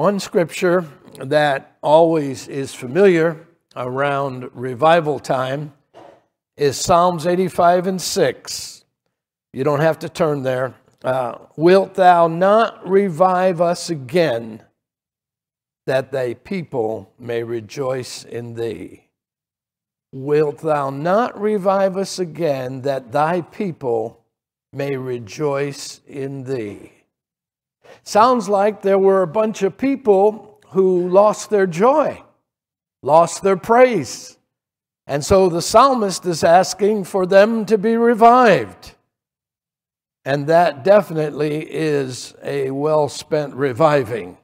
One scripture that always is familiar around revival time is Psalms 85 and 6. You don't have to turn there. Wilt thou not revive us again, that thy people may rejoice in thee? Wilt thou not revive us again, that thy people may rejoice in thee? Sounds like there were a bunch of people who lost their joy, lost their praise. And so the psalmist is asking for them to be revived. And that definitely is a well-spent reviving.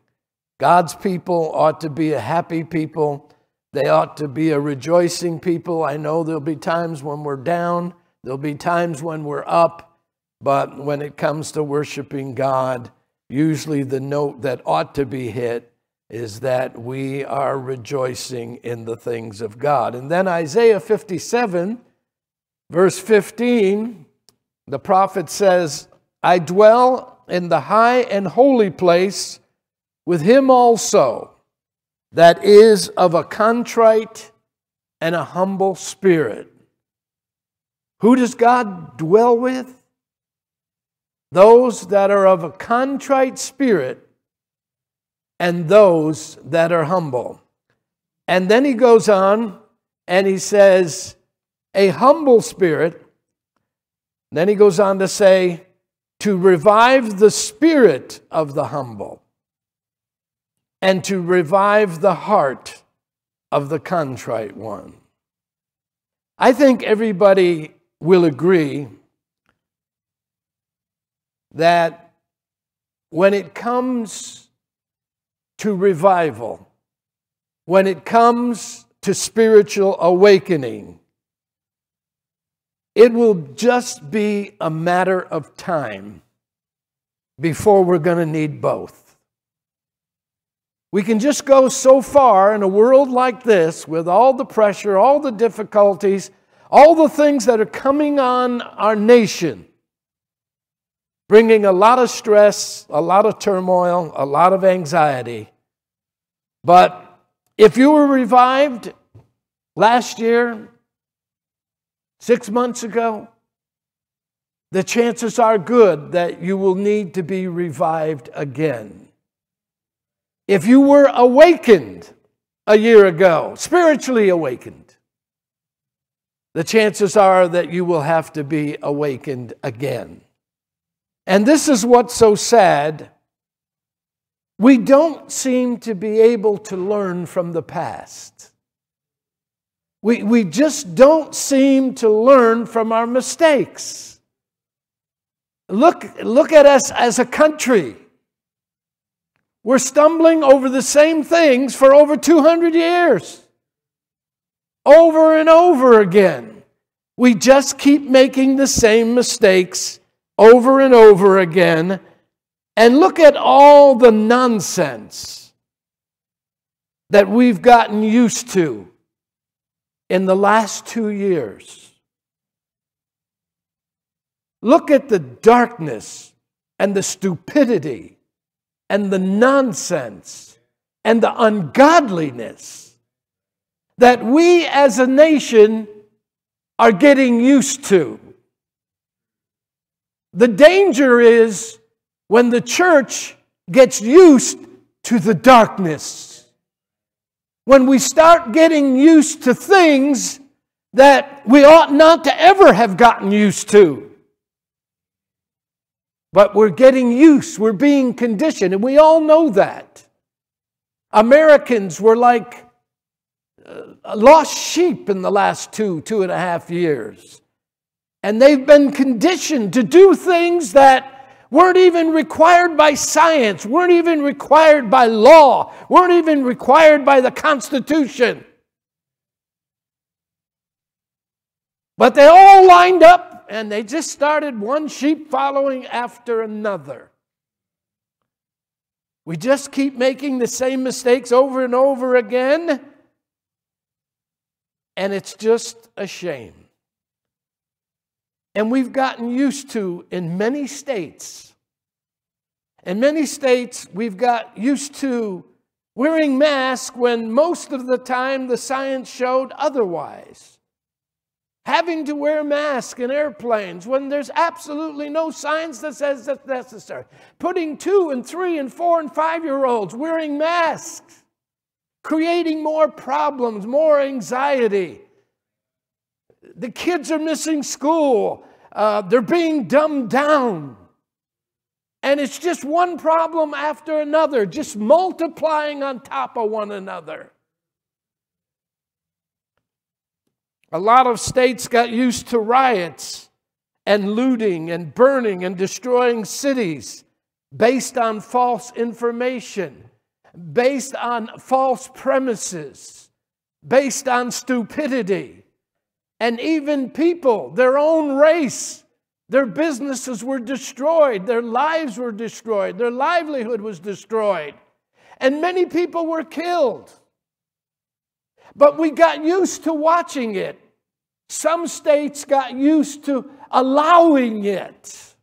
God's people ought to be a happy people. They ought to be a rejoicing people. I know there'll be times when we're down. There'll be times when we're up. But when it comes to worshiping God, usually the note that ought to be hit is that we are rejoicing in the things of God. And then Isaiah 57, verse 15, the prophet says, I dwell in the high and holy place with him also that is of a contrite and a humble spirit. Who does God dwell with? Those that are of a contrite spirit and those that are humble. And then he goes on and he says, a humble spirit. Then he goes on to say, to revive the spirit of the humble and to revive the heart of the contrite one. I think everybody will agree that when it comes to revival, when it comes to spiritual awakening, it will just be a matter of time before we're going to need both. We can just go so far in a world like this with all the pressure, all the difficulties, all the things that are coming on our nation, bringing a lot of stress, a lot of turmoil, a lot of anxiety. But if you were revived last year, 6 months ago, the chances are good that you will need to be revived again. If you were awakened a year ago, spiritually awakened, the chances are that you will have to be awakened again. And this is what's so sad. We don't seem to be able to learn from the past. We just don't seem to learn from our mistakes. Look at us as a country. We're stumbling over the same things for over 200 years. Over and over again. We just keep making the same mistakes over and over again. And look at all the nonsense that we've gotten used to in the last 2 years. Look at the darkness and the stupidity and the nonsense and the ungodliness that we as a nation are getting used to. The danger is when the church gets used to the darkness. When we start getting used to things that we ought not to ever have gotten used to. But we're getting used, we're being conditioned, and we all know that. Americans were like lost sheep in the last two and a half years. And they've been conditioned to do things that weren't even required by science, weren't even required by law, weren't even required by the Constitution. But they all lined up. And they just started one sheep following after another. We just keep making the same mistakes over and over again. And it's just a shame. And we've gotten used to, in many states, In many states, we've got used to wearing masks when most of the time the science showed otherwise. Having to wear masks in airplanes when there's absolutely no science that says that's necessary. Putting 2-, 3-, 4-, and 5-year-olds wearing masks. Creating more problems, more anxiety. The kids are missing school. They're being dumbed down. And it's just one problem after another, just multiplying on top of one another. A lot of states got used to riots and looting and burning and destroying cities based on false information, based on false premises, based on stupidity. And even people, their own race, their businesses were destroyed, their lives were destroyed, their livelihood was destroyed, and many people were killed. But we got used to watching it. Some states got used to allowing it.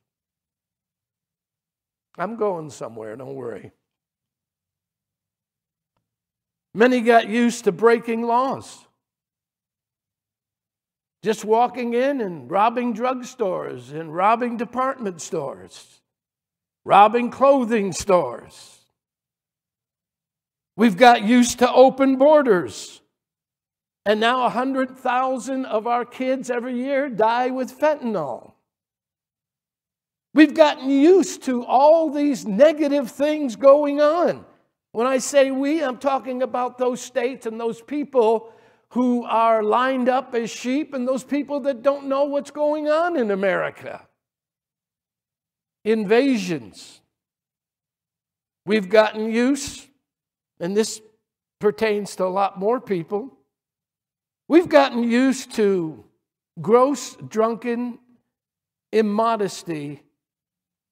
I'm going somewhere, don't worry. Many got used to breaking laws. Just walking in and robbing drugstores and robbing department stores, robbing clothing stores. We've got used to open borders. And now 100,000 of our kids every year die with fentanyl. We've gotten used to all these negative things going on. When I say we, I'm talking about those states and those people who are lined up as sheep and those people that don't know what's going on in America. Invasions. We've gotten used, and this pertains to a lot more people, we've gotten used to gross, drunken immodesty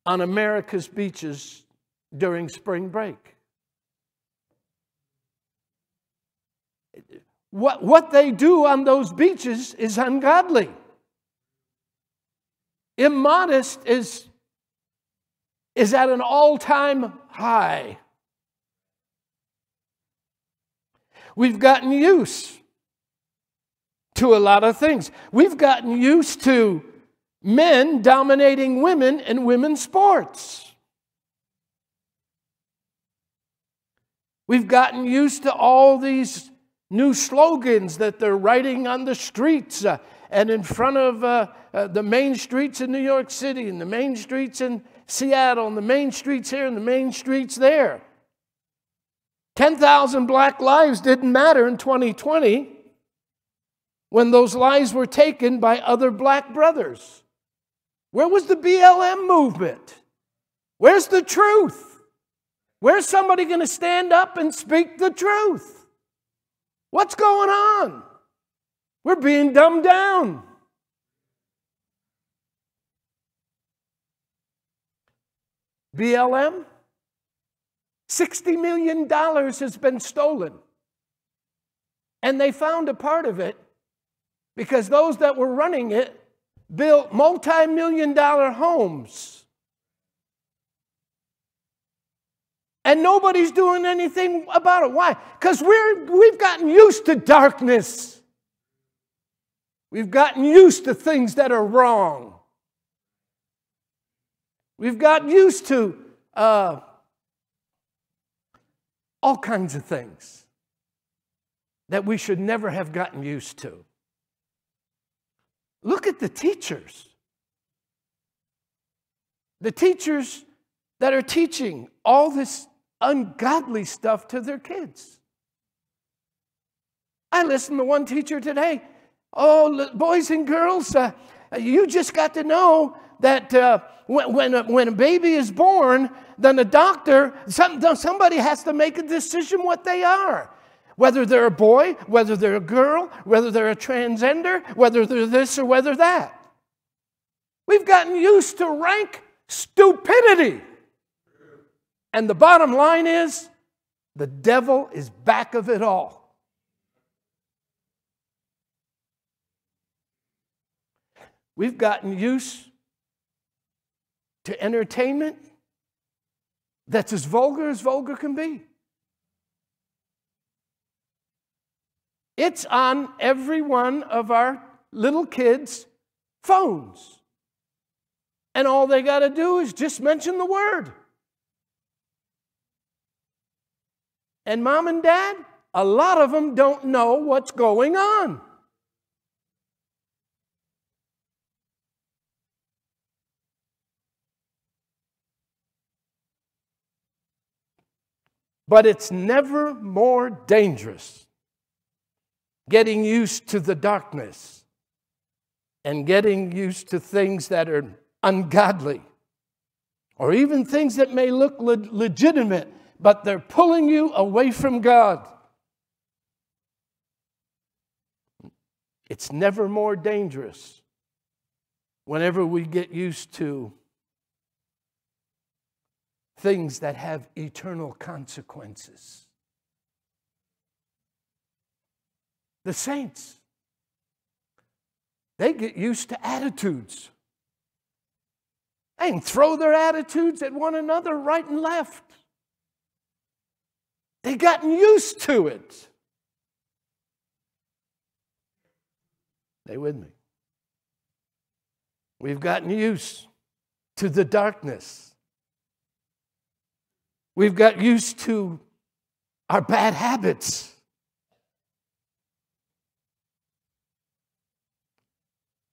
on America's beaches during spring break. What they do on those beaches is ungodly. Immodest is at an all-time high. We've gotten used to a lot of things. We've gotten used to men dominating women in women's sports. We've gotten used to all these new slogans that they're writing on the streets and in front of the main streets in New York City and the main streets in Seattle and the main streets here and the main streets there. 10,000 black lives didn't matter in 2020 when those lives were taken by other black brothers. Where was the BLM movement? Where's the truth? Where's somebody going to stand up and speak the truth? What's going on? We're being dumbed down. BLM? $60 million has been stolen. And they found a part of it because those that were running it built multi-million-dollar homes. And nobody's doing anything about it. Why? Because we've gotten used to darkness. We've gotten used to things that are wrong. We've gotten used to all kinds of things that we should never have gotten used to. Look at the teachers. The teachers that are teaching all this ungodly stuff to their kids. I listened to one teacher today. Oh, boys and girls, you just got to know that when a baby is born, then a doctor, somebody has to make a decision what they are. Whether they're a boy, whether they're a girl, whether they're a transgender, whether they're this or whether that. We've gotten used to rank stupidity. And the bottom line is, the devil is back of it all. We've gotten used to entertainment that's as vulgar can be. It's on every one of our little kids' phones. And all they got to do is just mention the word. And mom and dad, a lot of them don't know what's going on. But it's never more dangerous getting used to the darkness and getting used to things that are ungodly or even things that may look legitimate, but they're pulling you away from God. It's never more dangerous whenever we get used to things that have eternal consequences. The saints, they get used to attitudes. They can throw their attitudes at one another right and left. They've gotten used to it. Stay with me. We've gotten used to the darkness. We've got used to our bad habits.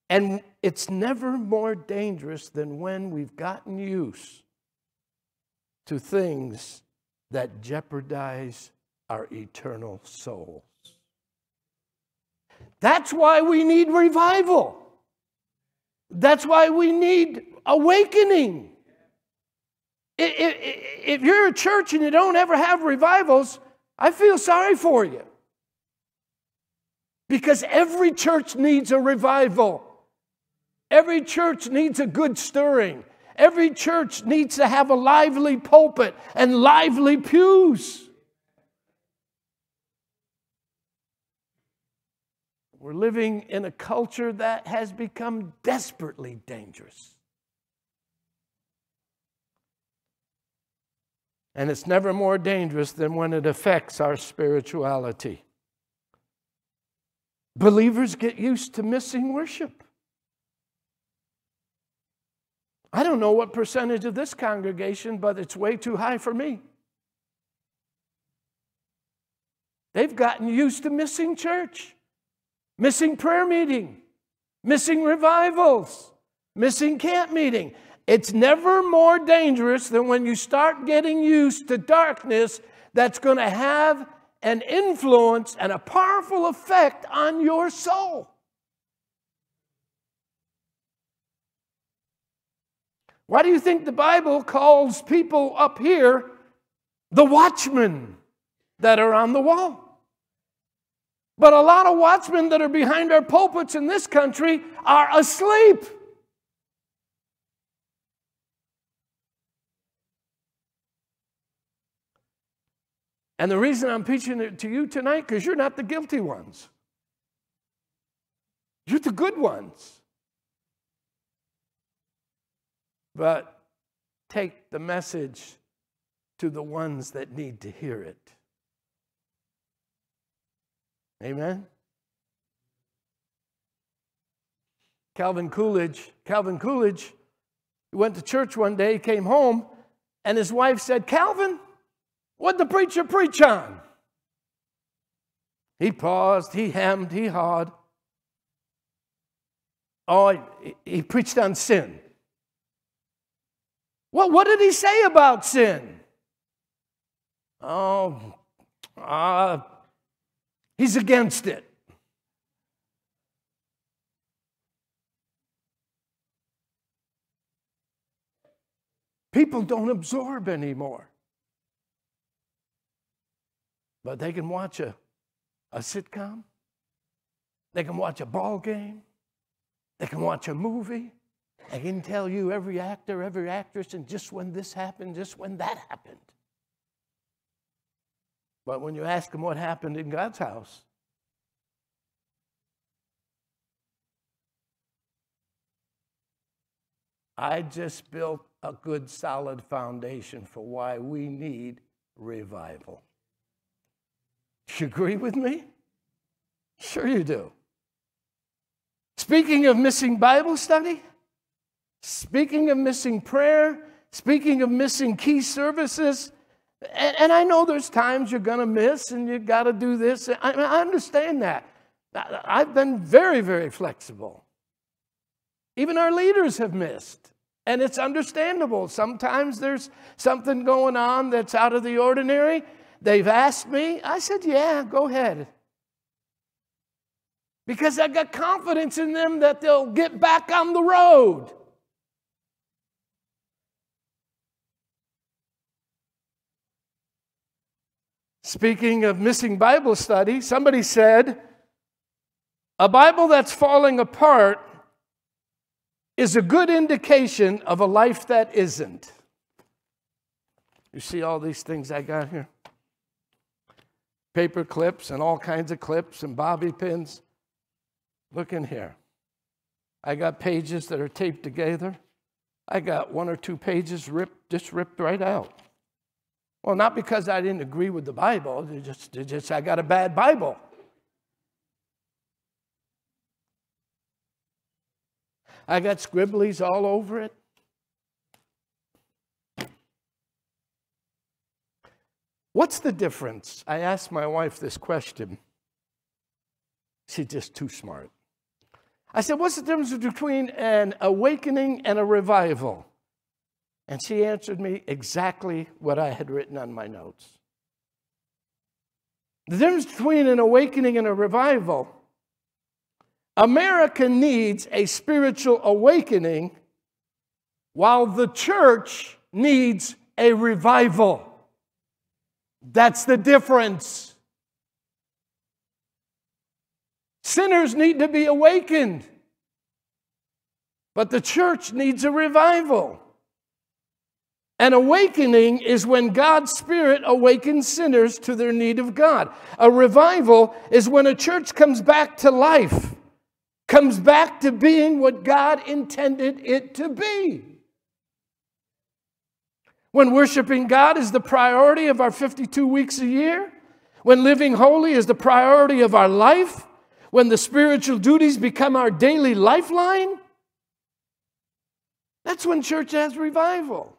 And it's never more dangerous than when we've gotten used to things that jeopardize our eternal souls. That's why we need revival. That's why we need awakening. If you're a church and you don't ever have revivals, I feel sorry for you. Because every church needs a revival. Every church needs a good stirring. Every church needs to have a lively pulpit and lively pews. We're living in a culture that has become desperately dangerous. And it's never more dangerous than when it affects our spirituality. Believers get used to missing worship. I don't know what percentage of this congregation, but it's way too high for me. They've gotten used to missing church, missing prayer meeting, missing revivals, missing camp meeting. It's never more dangerous than when you start getting used to darkness that's going to have an influence and a powerful effect on your soul. Why do you think the Bible calls people up here the watchmen that are on the wall? But a lot of watchmen that are behind our pulpits in this country are asleep. And the reason I'm preaching it to you tonight, because you're not the guilty ones. You're the good ones. But take the message to the ones that need to hear it. Amen? Calvin Coolidge, he went to church one day, he came home, and his wife said, "Calvin, what'd the preacher preach on?" He paused, he hemmed, he hawed. Oh, he preached on sin. Well, what did he say about sin? Oh, he's against it. People don't absorb anymore. But they can watch a sitcom. They can watch a ball game. They can watch a movie. I can tell you every actor, every actress, and just when this happened, just when that happened. But when you ask them what happened in God's house, I just built a good solid foundation for why we need revival. Do you agree with me? Sure you do. Speaking of missing Bible study, speaking of missing prayer, speaking of missing key services, and I know there's times you're going to miss and you've got to do this. I understand that. I've been very, very flexible. Even our leaders have missed. And it's understandable. Sometimes there's something going on that's out of the ordinary. They've asked me. I said, yeah, go ahead. Because I got confidence in them that they'll get back on the road. Speaking of missing Bible study, somebody said, a Bible that's falling apart is a good indication of a life that isn't. You see all these things I got here? Paper clips and all kinds of clips and bobby pins. Look in here. I got pages that are taped together. I got one or two pages ripped right out. Well, not because I didn't agree with the Bible. They just I got a bad Bible. I got scribblies all over it. What's the difference? I asked my wife this question. She's just too smart. I said, what's the difference between an awakening and a revival? And she answered me exactly what I had written on my notes. The difference between an awakening and a revival: America needs a spiritual awakening, while the church needs a revival. That's the difference. Sinners need to be awakened, but the church needs a revival. An awakening is when God's Spirit awakens sinners to their need of God. A revival is when a church comes back to life, comes back to being what God intended it to be. When worshiping God is the priority of our 52 weeks a year, when living holy is the priority of our life, when the spiritual duties become our daily lifeline, that's when church has revival.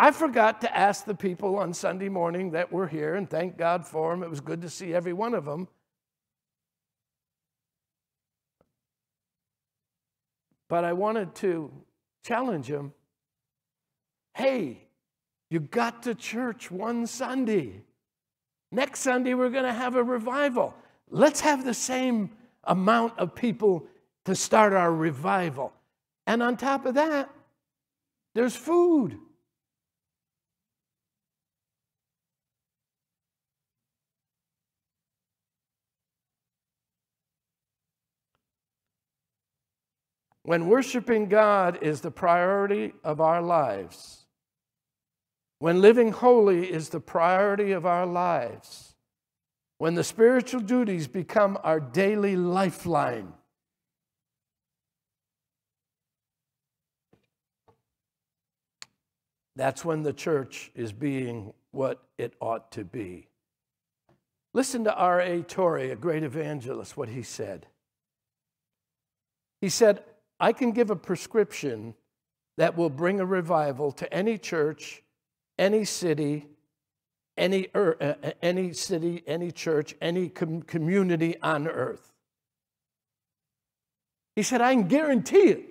I forgot to ask the people on Sunday morning that were here, and thank God for them. It was good to see every one of them. But I wanted to challenge them. Hey, you got to church one Sunday. Next Sunday, we're going to have a revival. Let's have the same amount of people to start our revival. And on top of that, there's food. When worshiping God is the priority of our lives, when living holy is the priority of our lives, when the spiritual duties become our daily lifeline, that's when the church is being what it ought to be. Listen to R.A. Torrey, a great evangelist, what he said. He said, I can give a prescription that will bring a revival to any church, any city, any church, any community on earth. He said, I can guarantee it.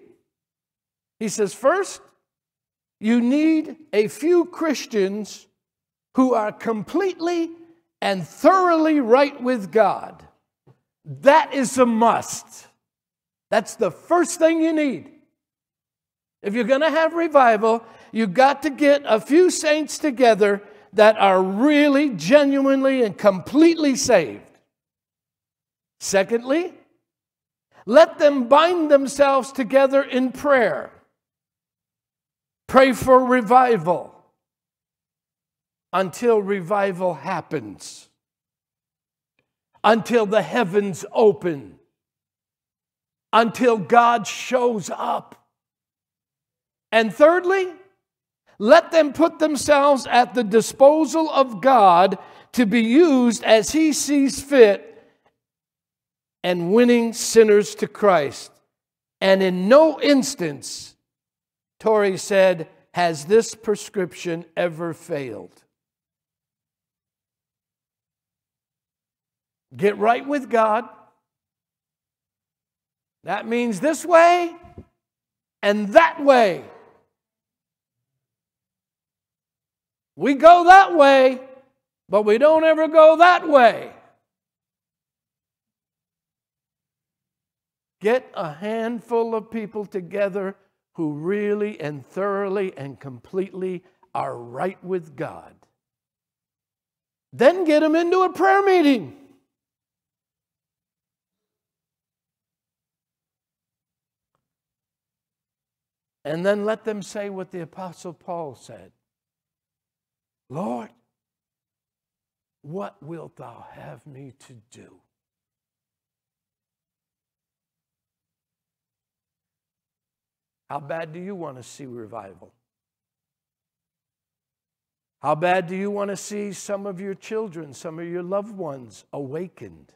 He says, first, you need a few Christians who are completely and thoroughly right with God. That is a must. That's the first thing you need. If you're going to have revival, you've got to get a few saints together that are really, genuinely, and completely saved. Secondly, let them bind themselves together in prayer. Pray for revival until revival happens, until the heavens open, until God shows up And thirdly, let them put themselves at the disposal of God to be used as He sees fit and winning sinners to Christ. And in no instance, Torrey said, has this prescription ever failed. Get right with God. That means this way and that way. We go that way, but we don't ever go that way. Get a handful of people together who really and thoroughly and completely are right with God. Then get them into a prayer meeting. And then let them say what the Apostle Paul said. Lord, what wilt thou have me to do? How bad do you want to see revival? How bad do you want to see some of your children, some of your loved ones awakened?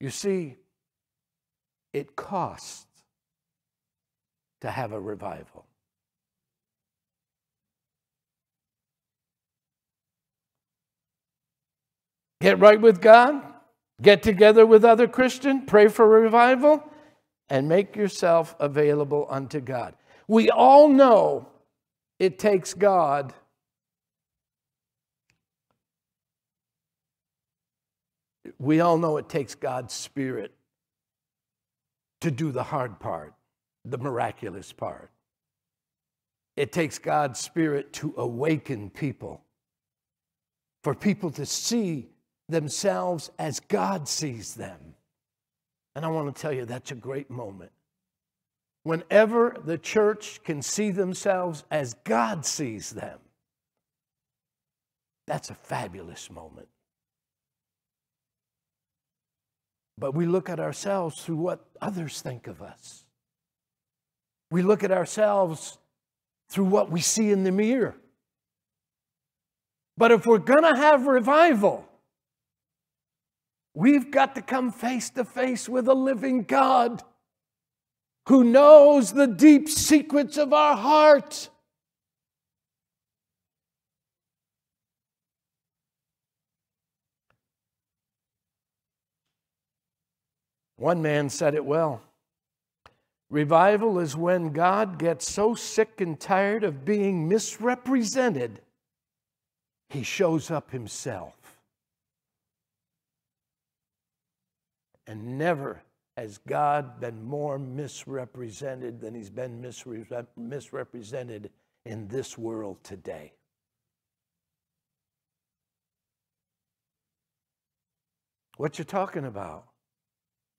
You see, it costs to have a revival. Get right with God, get together with other Christians, pray for revival, and make yourself available unto God. We all know it takes God God's Spirit to do the hard part, the miraculous part. It takes God's Spirit to awaken people, for people to see themselves as God sees them. And I want to tell you, that's a great moment. Whenever the church can see themselves as God sees them, that's a fabulous moment. But we look at ourselves through what others think of us. We look at ourselves through what we see in the mirror. But if we're going to have revival, we've got to come face to face with a living God who knows the deep secrets of our heart. One man said it well. Revival is when God gets so sick and tired of being misrepresented, He shows up Himself. And never has God been more misrepresented than He's been misrepresented in this world today. What you talking about?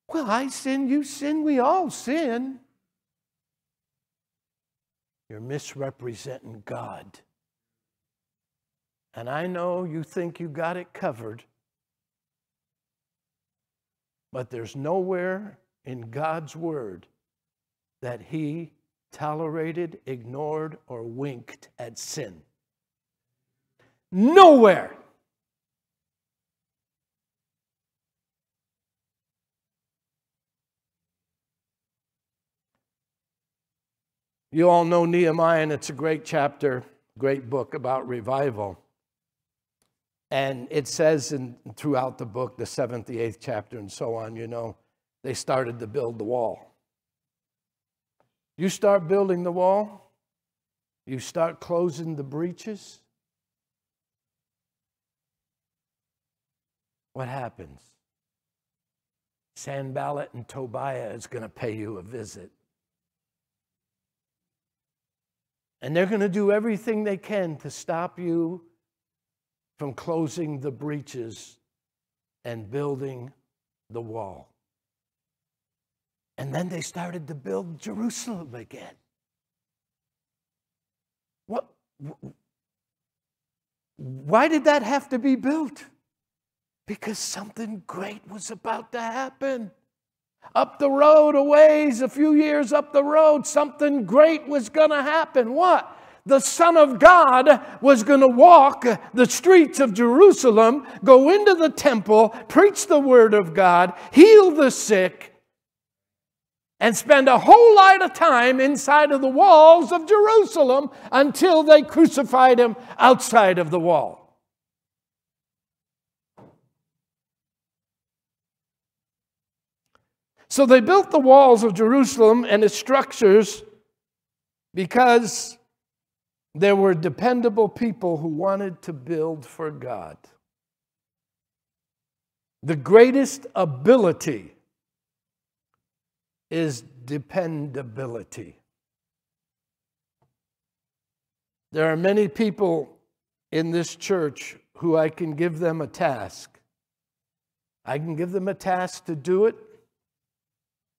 Well, I sin, you sin, we all sin. You're misrepresenting God. And I know you think you got it covered. But there's nowhere in God's Word that He tolerated, ignored, or winked at sin. Nowhere! You all know Nehemiah, and it's a great chapter, great book about revival. And it says throughout the book, the 7th, the 8th chapter, and so on, you know, they started to build the wall. You start building the wall, you start closing the breaches. What happens? Sanballat and Tobiah is going to pay you a visit. And they're going to do everything they can to stop you from closing the breaches and building the wall. And then they started to build Jerusalem again. What? Why did that have to be built? Because something great was about to happen. Up the road a ways, a few years up the road, something great was going to happen. What? The Son of God was going to walk the streets of Jerusalem, go into the temple, preach the Word of God, heal the sick, and spend a whole lot of time inside of the walls of Jerusalem until they crucified him outside of the wall. So they built the walls of Jerusalem and its structures because there were dependable people who wanted to build for God. The greatest ability is dependability. There are many people in this church who I can give them a task. I can give them a task to do it,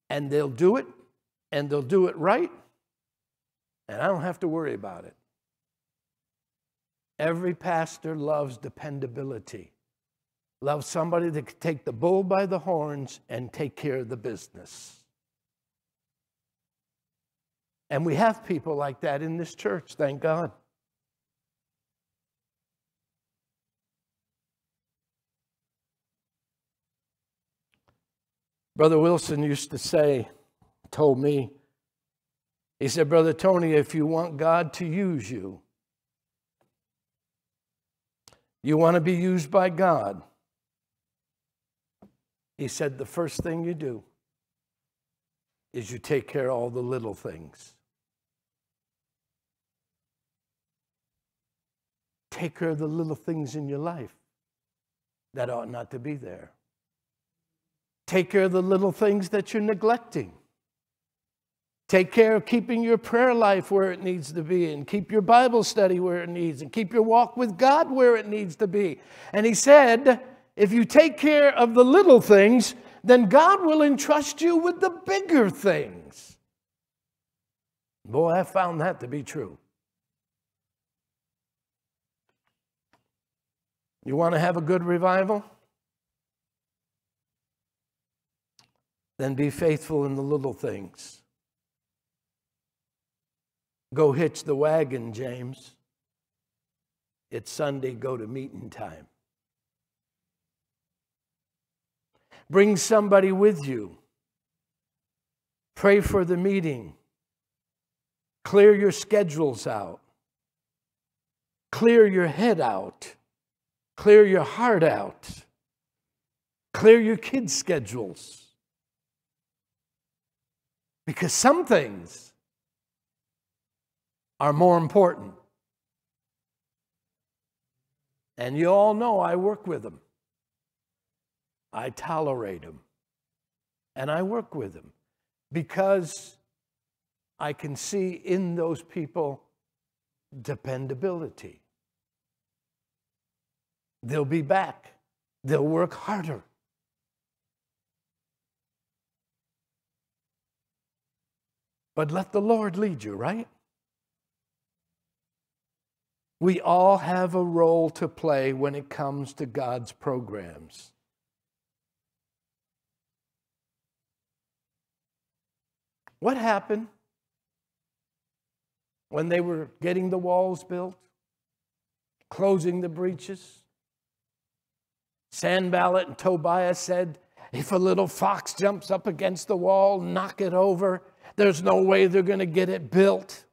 and they'll do it, and they'll do it right, and I don't have to worry about it. Every pastor loves dependability, loves somebody that can take the bull by the horns and take care of the business. And we have people like that in this church, thank God. Brother Wilson used to say, told me, he said, Brother Tony, if you want God to use you, you want to be used by God, he said, the first thing you do is you take care of all the little things. Take care of the little things in your life that ought not to be there. Take care of the little things that you're neglecting. Take care of keeping your prayer life where it needs to be, and keep your Bible study where it needs, and keep your walk with God where it needs to be. And he said, if you take care of the little things, then God will entrust you with the bigger things. Boy, I found that to be true. You want to have a good revival? Then be faithful in the little things. Go hitch the wagon, James. It's Sunday, go to meeting time. Bring somebody with you. Pray for the meeting. Clear your schedules out. Clear your head out. Clear your heart out. Clear your kids' schedules. Because some things are more important. And you all know I work with them. I tolerate them, and I work with them because I can see in those people dependability. They'll be back. They'll work harder. But let the Lord lead you, right? We all have a role to play when it comes to God's programs. What happened when they were getting the walls built, closing the breaches? Sanballat and Tobiah said, if a little fox jumps up against the wall, knock it over. There's no way they're going to get it built.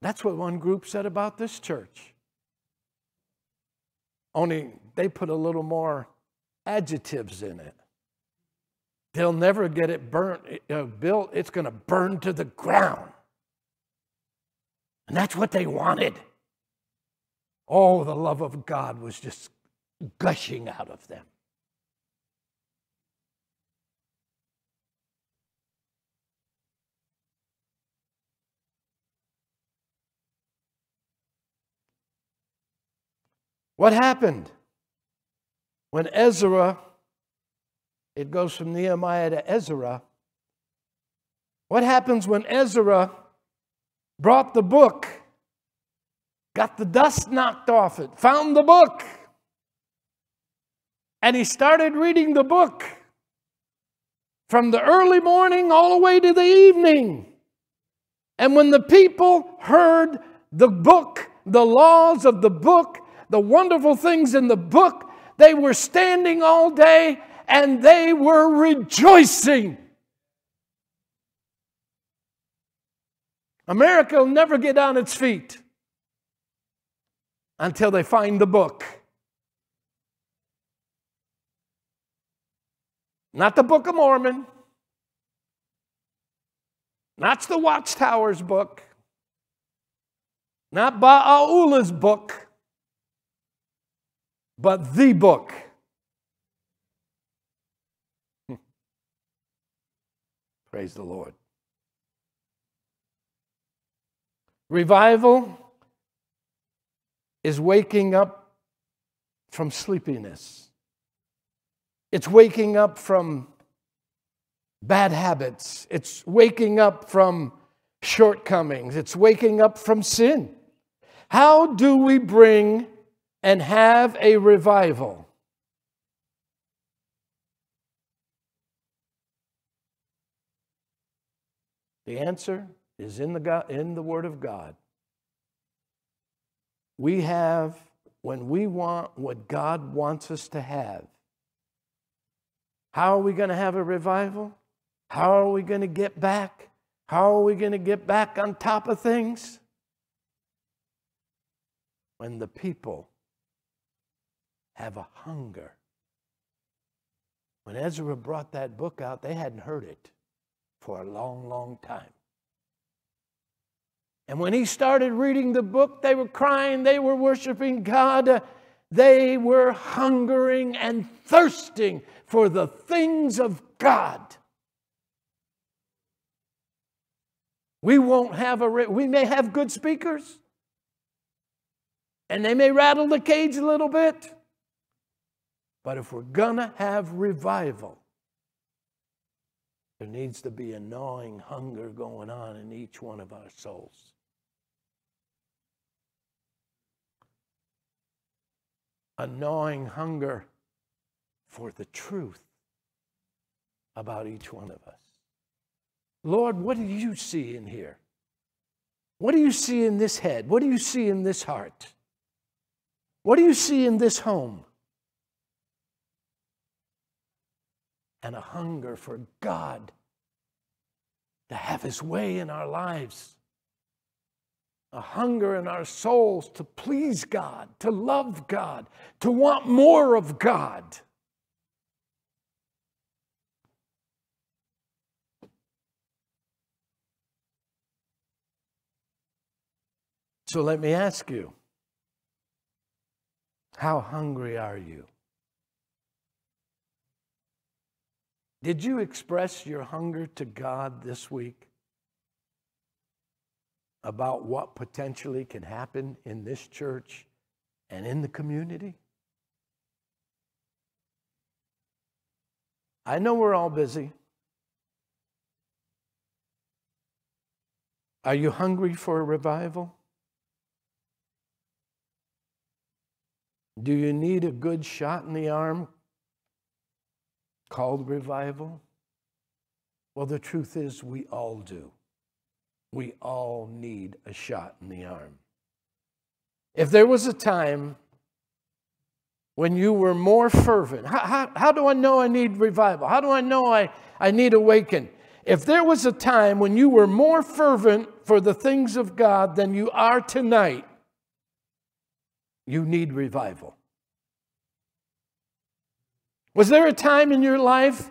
That's what one group said about this church. Only they put a little more adjectives in it. They'll never get it built. It's going to burn to the ground. And that's what they wanted. Oh, the love of God was just gushing out of them. What happened when Ezra... It goes from Nehemiah to Ezra. What happens when Ezra brought the book, got the dust knocked off it, found the book, and he started reading the book? from the early morning all the way to the evening. And when the people heard the book, the laws of the book, the wonderful things in the book, they were standing all day and they were rejoicing. America will never get on its feet until they find the book. Not the Book of Mormon. Not the Watchtower's book. Not Baha'u'llah's book. But the book. Praise the Lord. Revival is waking up from sleepiness. It's waking up from bad habits. It's waking up from shortcomings. It's waking up from sin. How do we bring and have a revival? The answer is in the Word of God. We have, when we want what God wants us to have, how are we going to have a revival? How are we going to get back? How are we going to get back on top of things? When the people have a hunger. When Ezra brought that book out, they hadn't heard it for a long, long time. And when he started reading the book, they were crying, they were worshiping God. They were hungering and thirsting for the things of God. We won't have we may have good speakers, and they may rattle the cage a little bit, but if we're gonna have revival, there needs to be a gnawing hunger going on in each one of our souls. A gnawing hunger for the truth about each one of us. Lord, what do you see in here? What do you see in this head? What do you see in this heart? What do you see in this home? And a hunger for God to have His way in our lives. A hunger in our souls to please God, to love God, to want more of God. So let me ask you, how hungry are you? Did you express your hunger to God this week about what potentially can happen in this church and in the community? I know we're all busy. Are you hungry for a revival? Do you need a good shot in the arm called revival? Well, the truth is we all do. We all need a shot in the arm. If there was a time when you were more fervent, how do I know I need revival? How do I know I need awakened? If there was a time when you were more fervent for the things of God than you are tonight, you need revival. Was there a time in your life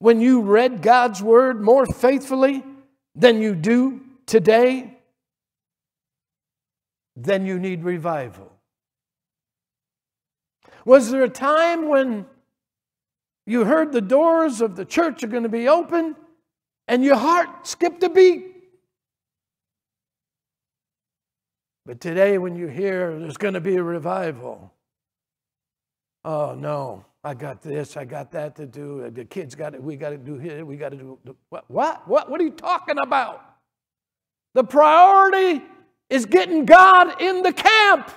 when you read God's Word more faithfully than you do today? Then you need revival. Was there a time when you heard the doors of the church are going to be open and your heart skipped a beat? But today when you hear there's going to be a revival, oh no, I got this, I got that to do, the kids got it, we got to do here, we got to do, what are you talking about? The priority is getting God in the camp.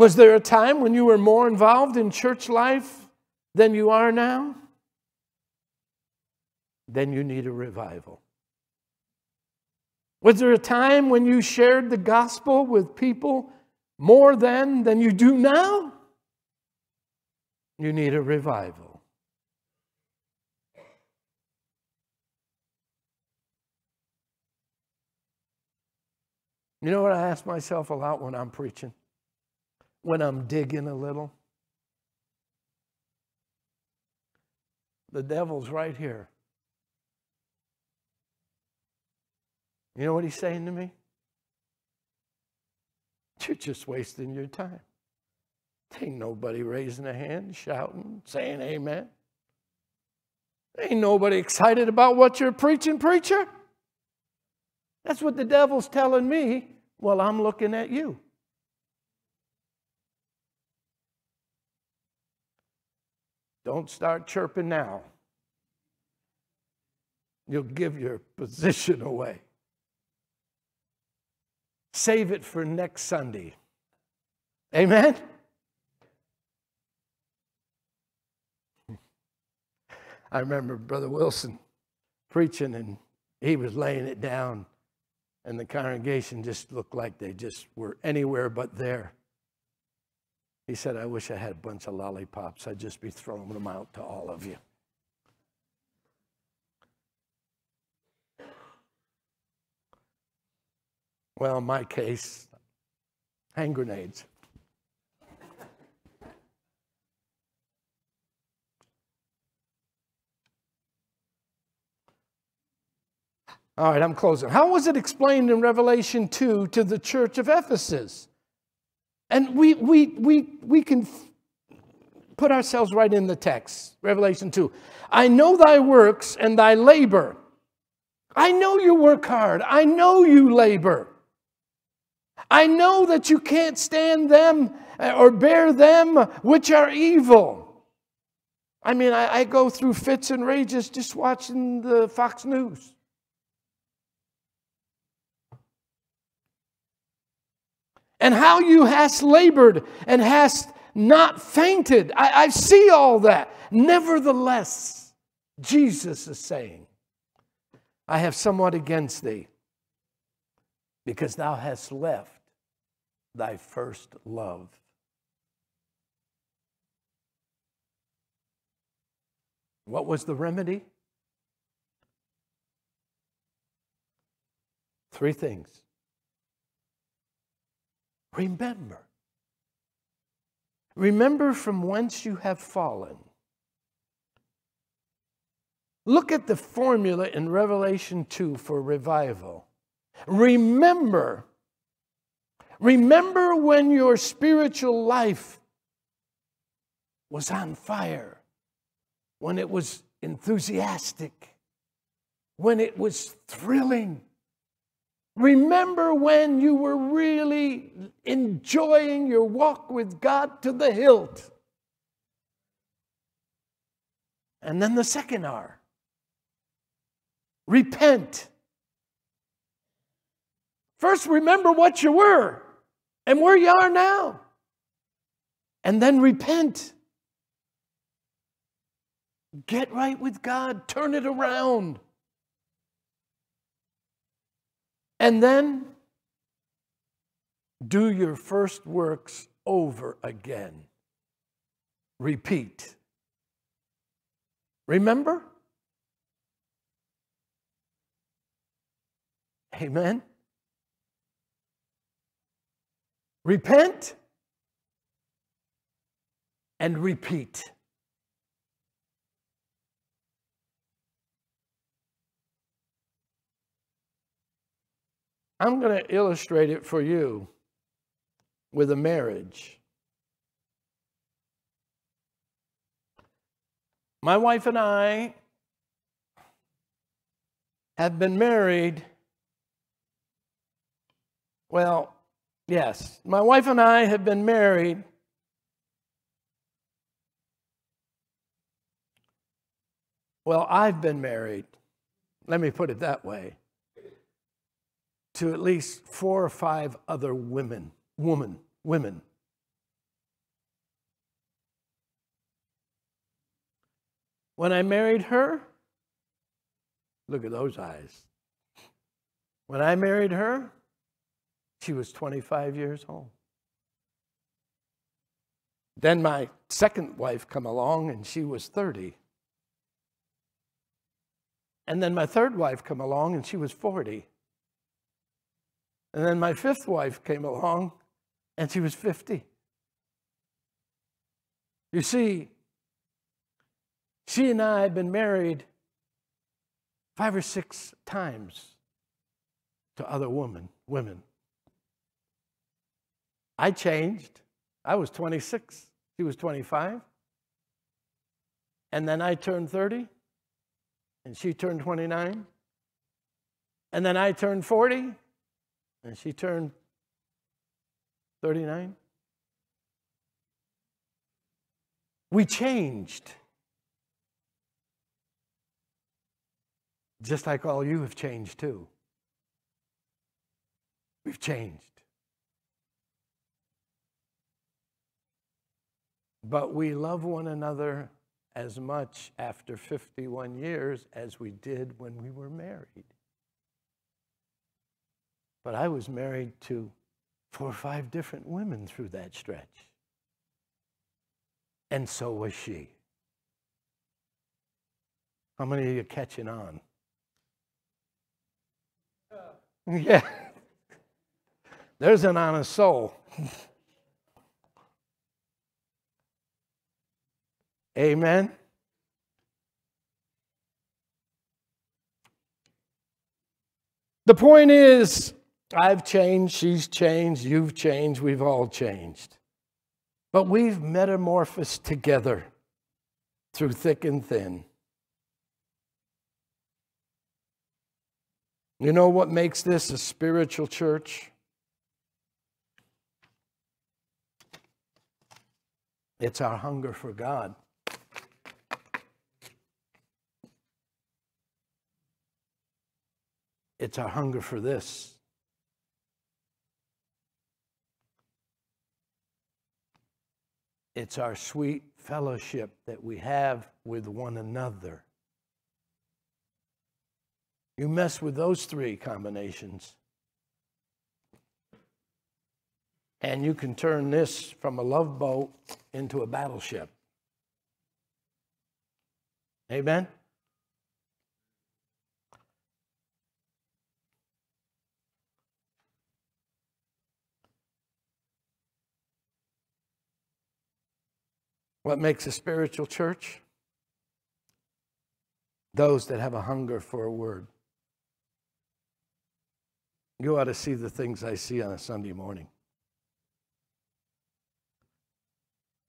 Was there a time when you were more involved in church life than you are now? Then you need a revival. Was there a time when you shared the gospel with people more then than you do now? You need a revival. You know what I ask myself a lot when I'm preaching? When I'm digging a little? The devil's right here. You know what he's saying to me? You're just wasting your time. Ain't nobody raising a hand, shouting, saying amen. Ain't nobody excited about what you're preaching, preacher. That's what the devil's telling me while I'm looking at you. Don't start chirping now. You'll give your position away. Save it for next Sunday. Amen? I remember Brother Wilson preaching, and he was laying it down, and the congregation just looked like they just were anywhere but there. He said, I wish I had a bunch of lollipops. I'd just be throwing them out to all of you. Well, in my case, hand grenades. All right, I'm closing. How was it explained in Revelation 2 to the church of Ephesus? And we can put ourselves right in the text. Revelation 2. I know thy works and thy labor. I know you work hard. I know you labor. I know that you can't stand them or bear them which are evil. I mean, I go through fits and rages just watching the Fox News. And how you hast labored and hast not fainted. I see all that. Nevertheless, Jesus is saying, I have somewhat against thee, because thou hast left thy first love. What was the remedy? Three things. Remember. Remember from whence you have fallen. Look at the formula in Revelation 2 for revival. Remember. Remember when your spiritual life was on fire, when it was enthusiastic, when it was thrilling. Remember when you were really enjoying your walk with God to the hilt. And then the second R. Repent. First, remember what you were and where you are now. And then repent. Get right with God. Turn it around. And then do your first works over again. Repeat. Remember? Amen. Repent and repeat. I'm going to illustrate it for you with a marriage. My wife and I have been married. Well, yes, my wife and I have been married 4 or 5 other women. When I married her, look at those eyes. When I married her, she was 25 years old. Then my second wife come along, and she was 30. And then my third wife come along, and she was 40. And then my fifth wife came along, and she was 50. You see, she and I have been married 5 or 6 times to other women. I changed. I was 26. She was 25. And then I turned 30. And she turned 29. And then I turned 40. And she turned 39. We changed. Just like all you have changed too. We've changed. But we love one another as much after 51 years as we did when we were married. But I was married to 4 or 5 different women through that stretch. And so was she. How many of you are catching on? Yeah. There's an honest soul. Amen. The point is, I've changed, she's changed, you've changed, we've all changed. But we've metamorphosed together through thick and thin. You know what makes this a spiritual church? It's our hunger for God. It's our hunger for this. It's our sweet fellowship that we have with one another. You mess with those 3 combinations, and you can turn this from a love boat into a battleship. Amen? What makes a spiritual church? Those that have a hunger for a word. You ought to see the things I see on a Sunday morning.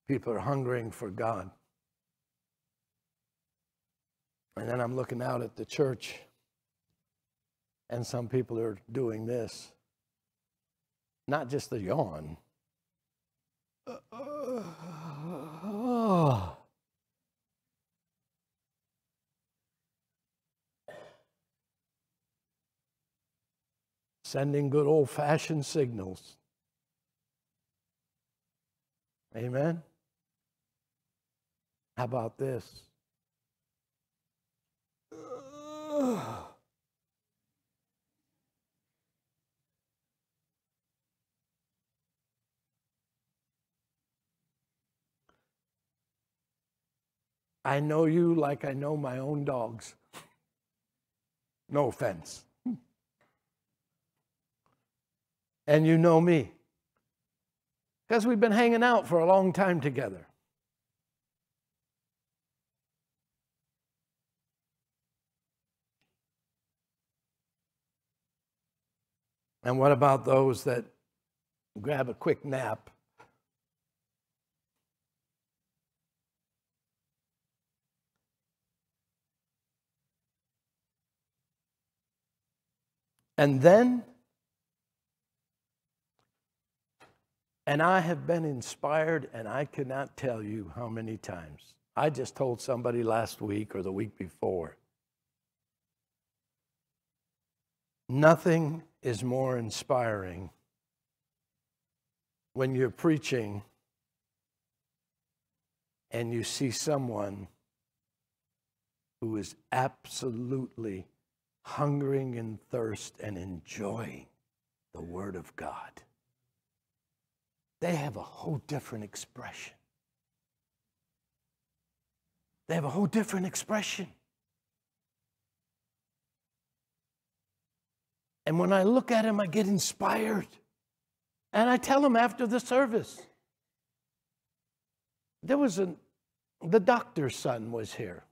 People are hungering for God. And then I'm looking out at the church, and some people are doing this. Not just the yawn. Sending good old-fashioned signals. Amen? How about this? I know you like I know my own dogs. No offense. And you know me. Because we've been hanging out for a long time together. And what about those that grab a quick nap? And then, and I have been inspired, and I cannot tell you how many times. I just told somebody last week or the week before, nothing is more inspiring when you're preaching and you see someone who is absolutely hungering and thirst and enjoying the Word of God. They have a whole different expression. They have a whole different expression. And when I look at him, I get inspired. And I tell him after the service. There was the doctor's son was here.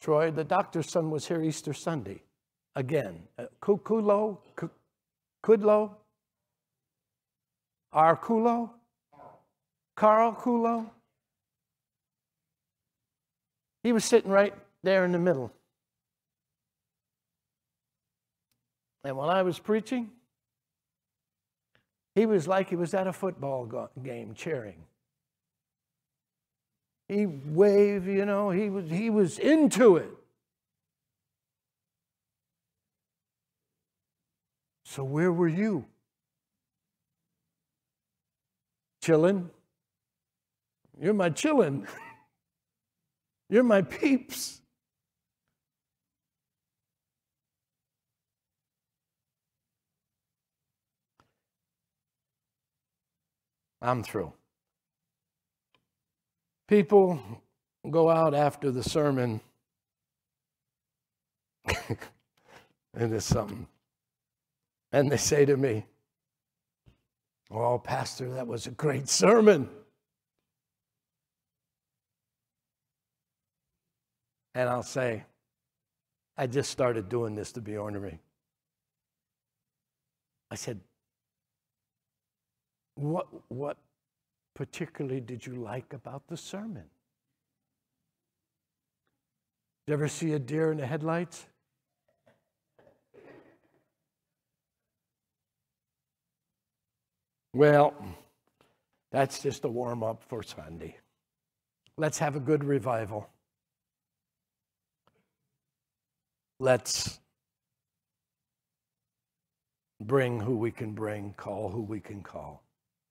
Troy, the doctor's son was here Easter Sunday. Again, Kudlow? R. Kulo? Carl Kulo? He was sitting right there in the middle. And while I was preaching, he was like he was at a football game cheering. He waved, you know, he was into it. So where were you? Chillin'? You're my chillin'. You're my peeps. I'm through. People go out after the sermon, and it's something. And they say to me, "Oh, Pastor, that was a great sermon." And I'll say, "I just started doing this to be ornery." I said, What particularly did you like about the sermon? Did you ever see a deer in the headlights? Well, that's just a warm-up for Sunday. Let's have a good revival. Let's bring who we can bring, call who we can call.